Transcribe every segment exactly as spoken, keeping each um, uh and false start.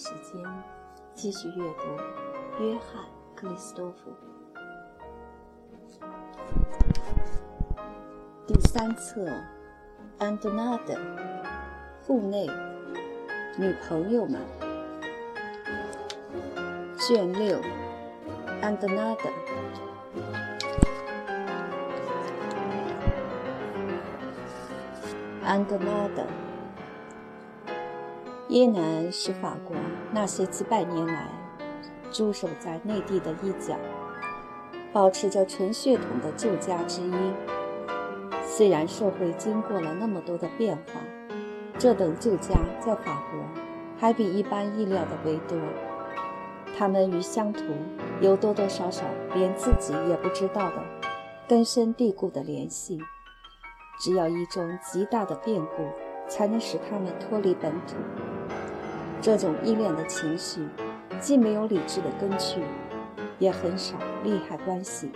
时间继续阅读约翰·克里斯多夫第三册《安德纳德户内女朋友们》卷六《安德纳德》。安德纳德耶南是法国那些几百年来驻守在内地的一角，保持着纯血统的旧家之一。虽然社会经过了那么多的变化，这等旧家在法国还比一般意料的为多。他们与乡土有多多少少连自己也不知道的根深蒂固的联系，只有一种极大的变故才能使他们脱离本土。这种依恋的情绪既没有理智的根据，也很少利害关系。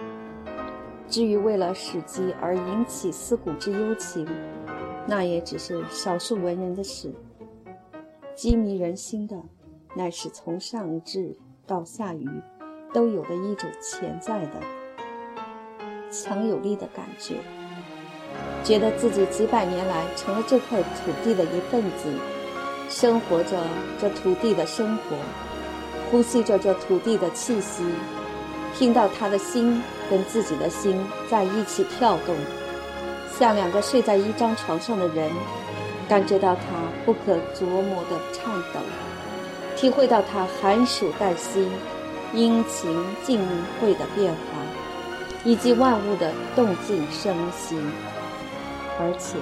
至于为了史籍而引起思古之幽情，那也只是少数文人的事。激迷人心的乃是从上至到下愚都有的一种潜在的强有力的感觉，觉得自己几百年来成了这块土地的一份子，生活着这土地的生活，呼吸着这土地的气息，听到他的心跟自己的心在一起跳动，像两个睡在一张床上的人，感觉到他不可琢磨的颤抖，体会到他寒暑带息、阴晴静晦的变化，以及万物的动静声息。而且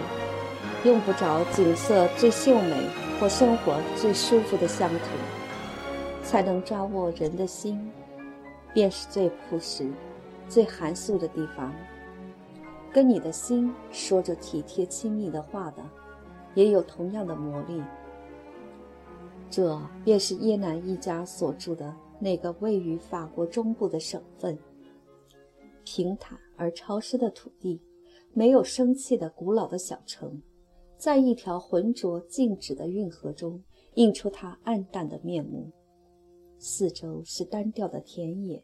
用不着景色最秀美或生活最舒服的乡土，才能抓握人的心，便是最朴实最含蓄的地方。跟你的心说着体贴亲密的话的，也有同样的魔力。这便是耶南一家所住的那个位于法国中部的省份，平坦而潮湿的土地，没有生气的古老的小城，在一条浑浊静止的运河中映出它暗淡的面目。四周是单调的田野、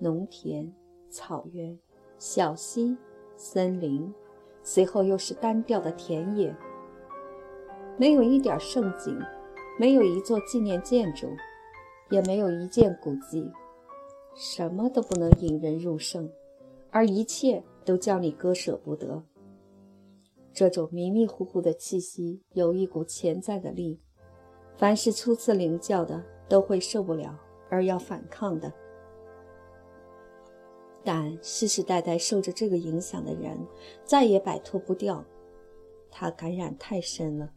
农田、草原、小溪、森林，随后又是单调的田野，没有一点盛景，没有一座纪念建筑，也没有一件古迹，什么都不能引人入胜，而一切都叫你割舍不得。这种迷迷糊糊的气息有一股潜在的力，凡是初次领教的都会受不了而要反抗的。但世世代代受着这个影响的人再也摆脱不掉，它感染太深了。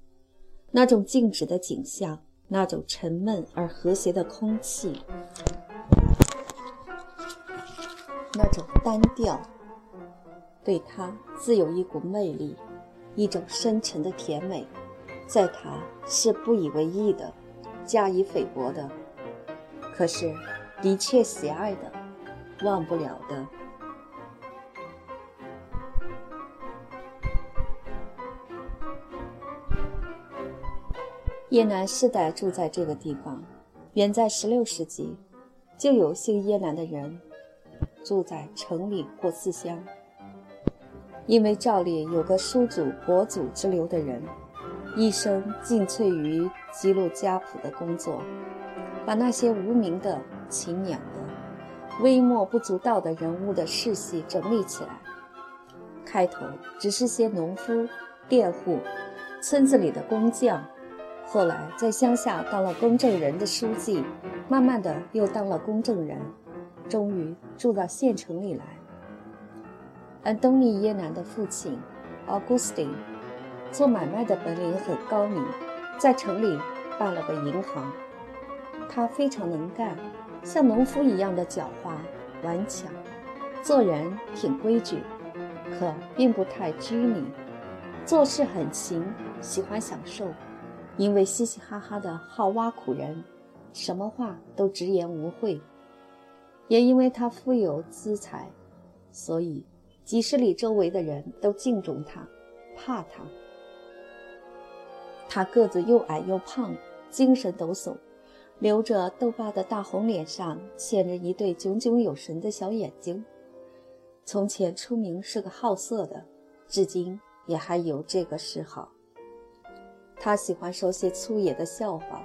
那种静止的景象，那种沉闷而和谐的空气，那种单调，对他自有一股魅力，一种深沉的甜美，在他是不以为意的，加以菲薄的，可是的确喜爱的，忘不了的。耶南世代住在这个地方，远在十六世纪就有姓耶南的人住在城里或四乡，因为照例有个叔祖伯祖之流的人，一生尽瘁于记录家谱的工作，把那些无名的、勤勉的、微末不足道的人物的世系整理起来。开头只是些农夫、佃户、村子里的工匠，后来在乡下当了公证人的书记，慢慢的又当了公证人，终于住到县城里来。安东尼·耶南的父亲 Augustin 做买卖的本领很高明，在城里办了个银行。他非常能干，像农夫一样的狡猾顽强，做人挺规矩，可并不太拘泥，做事很勤，喜欢享受，因为嘻嘻哈哈的好挖苦人，什么话都直言无讳。也因为他富有资财，所以几十里周围的人都敬重他，怕他。他个子又矮又胖，精神抖擞，留着痘疤的大红脸上嵌着一对炯炯有神的小眼睛。从前出名是个好色的，至今也还有这个嗜好。他喜欢说些粗野的笑话，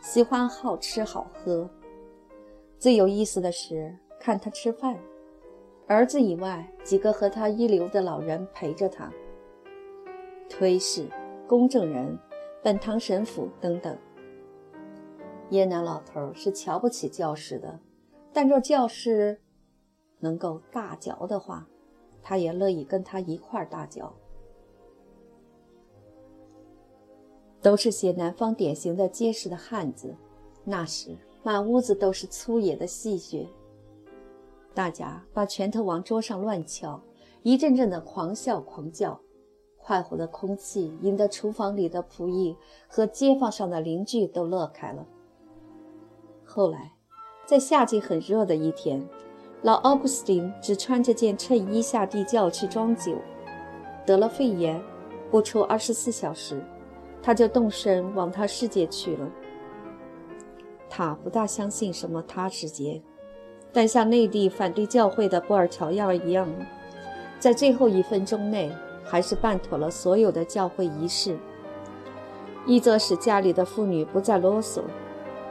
喜欢好吃好喝。最有意思的是看他吃饭，儿子以外几个和他一流的老人陪着他，推事、公证人、本堂神父等等。耶南老头是瞧不起教士的，但若教士能够大嚼的话，他也乐意跟他一块大嚼。都是些南方典型的结实的汉子，那时满屋子都是粗野的戏谑，大家把拳头往桌上乱敲，一阵阵的狂笑狂叫。快活的空气引得厨房里的仆役和街坊上的邻居都乐开了。后来在夏季很热的一天，老 Augustin 只穿着件衬衣下地窖去装酒，得了肺炎，不出二十四小时他就动身往他世界去了。他不大相信什么他世界，但像内地反对教会的布尔乔亚一样，在最后一分钟内还是办妥了所有的教会仪式，一则使家里的妇女不再啰嗦，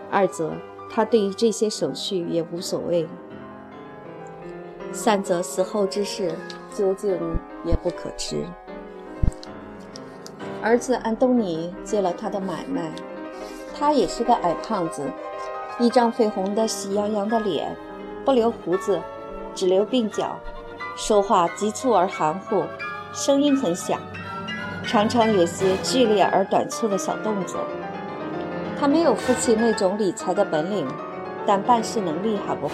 二则他对于这些手续也无所谓，三则死后之事究竟也不可知。儿子安东尼接了他的买卖，他也是个矮胖子，一张绯红的喜洋洋的脸，不留胡子，只留鬓角，说话急促而含糊，声音很响，常常有些剧烈而短促的小动作。他没有父亲那种理财的本领，但办事能力还不坏。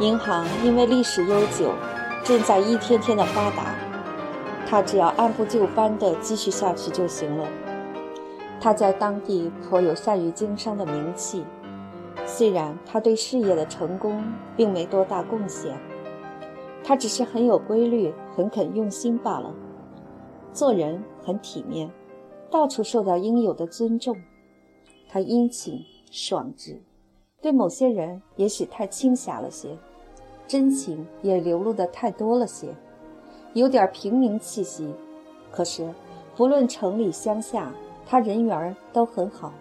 银行因为历史悠久，正在一天天的发达，他只要按部就班地继续下去就行了。他在当地颇有善于经商的名气，虽然他对事业的成功并没多大贡献，他只是很有规律，很肯用心罢了，做人很体面，到处受到应有的尊重。他殷勤爽直，对某些人也许太轻侠了些，真情也流露得太多了些，有点平民气息。可是不论城里乡下，他人缘都很好。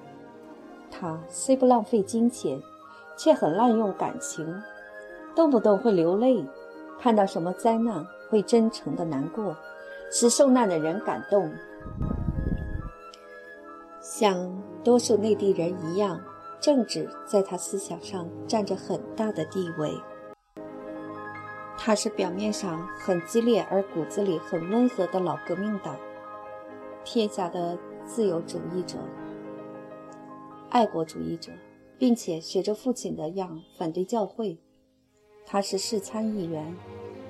他虽不浪费金钱，却很滥用感情，动不动会流泪，看到什么灾难会真诚的难过，使受难的人感动。像多数内地人一样，政治在他思想上占着很大的地位。他是表面上很激烈而骨子里很温和的老革命党，偏狭的自由主义者，爱国主义者，并且学着父亲的样反对教会。他是市参议员，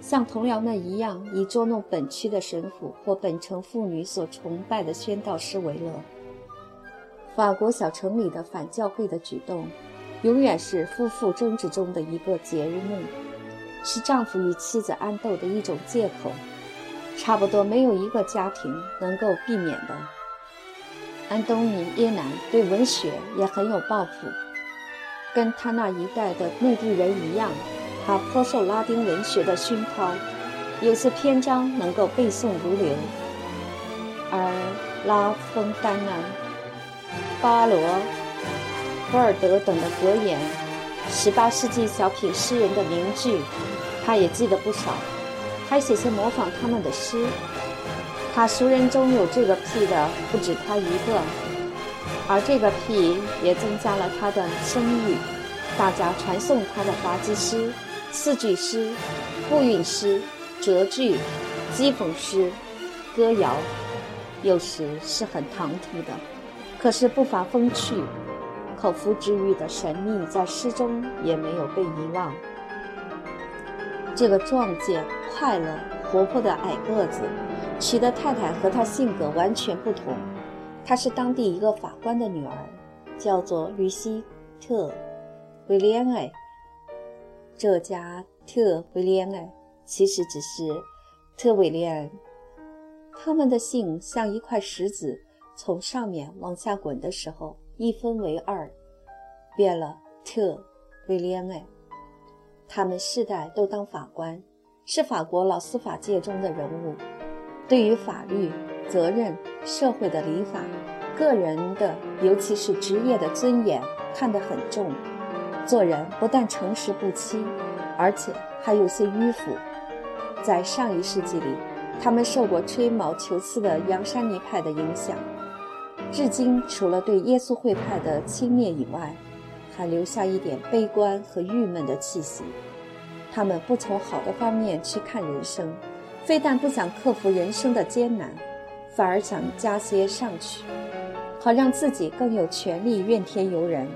像同僚们一样以捉弄本区的神父或本城妇女所崇拜的宣道士为乐。法国小城里的反教会的举动永远是夫妇争执中的一个节日目，是丈夫与妻子安斗的一种借口，差不多没有一个家庭能够避免的。安东尼·耶南对文学也很有抱负，跟他那一代的内地人一样，他颇受拉丁文学的熏陶，有些篇章能够背诵如流。而拉封丹南、巴罗、博尔德等的格言，十八世纪小品诗人的名句，他也记得不少，还写些模仿他们的诗。他熟人中有这个癖的不止他一个，而这个癖也增加了他的声誉。大家传颂他的滑稽诗、四句诗、步韵诗、折句、讥讽诗、歌谣，有时是很唐突的，可是不乏风趣。口腹之欲的神秘在诗中也没有被遗忘。这个壮健、快乐、活泼的矮个子娶的太太和他性格完全不同，她是当地一个法官的女儿，叫做吕西特·维利安埃。这家特维利安埃其实只是特维利安。他们的姓像一块石子，从上面往下滚的时候一分为二，贝勒、特、威廉卫，他们世代都当法官，是法国老司法界中的人物，对于法律、责任、社会的礼法、个人的尤其是职业的尊严看得很重，做人不但诚实不欺，而且还有些迂腐。在上一世纪里，他们受过吹毛求疵的杨山尼派的影响，至今除了对耶稣会派的轻蔑以外，还留下一点悲观和郁闷的气息。他们不从好的方面去看人生，非但不想克服人生的艰难，反而想加些上去，好让自己更有权利怨天尤人。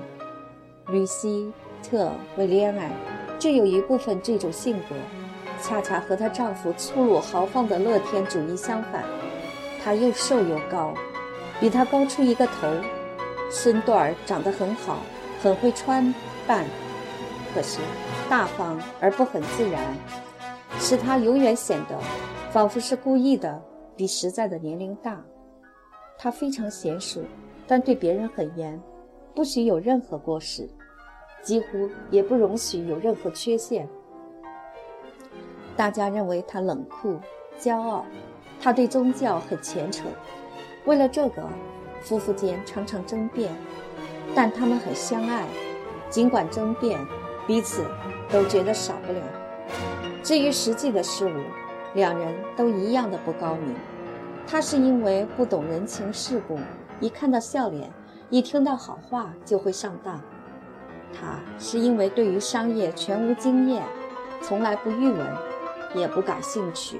吕西特·维廉埃就有一部分这种性格，恰恰和她丈夫粗鲁豪放的乐天主义相反。她又瘦又高，比她高出一个头，身段长得很好，很会穿扮，可是大方而不很自然，使她永远显得仿佛是故意的，比实在的年龄大。她非常娴熟，但对别人很严，不许有任何过失，几乎也不容许有任何缺陷。大家认为她冷酷骄傲，她对宗教很虔诚，为了这个夫妇间常常争辩，但他们很相爱，尽管争辩，彼此都觉得少不了。至于实际的事物，两人都一样的不高明。她是因为不懂人情世故，一看到笑脸，一听到好话就会上当；她是因为对于商业全无经验，从来不预闻，也不感兴趣。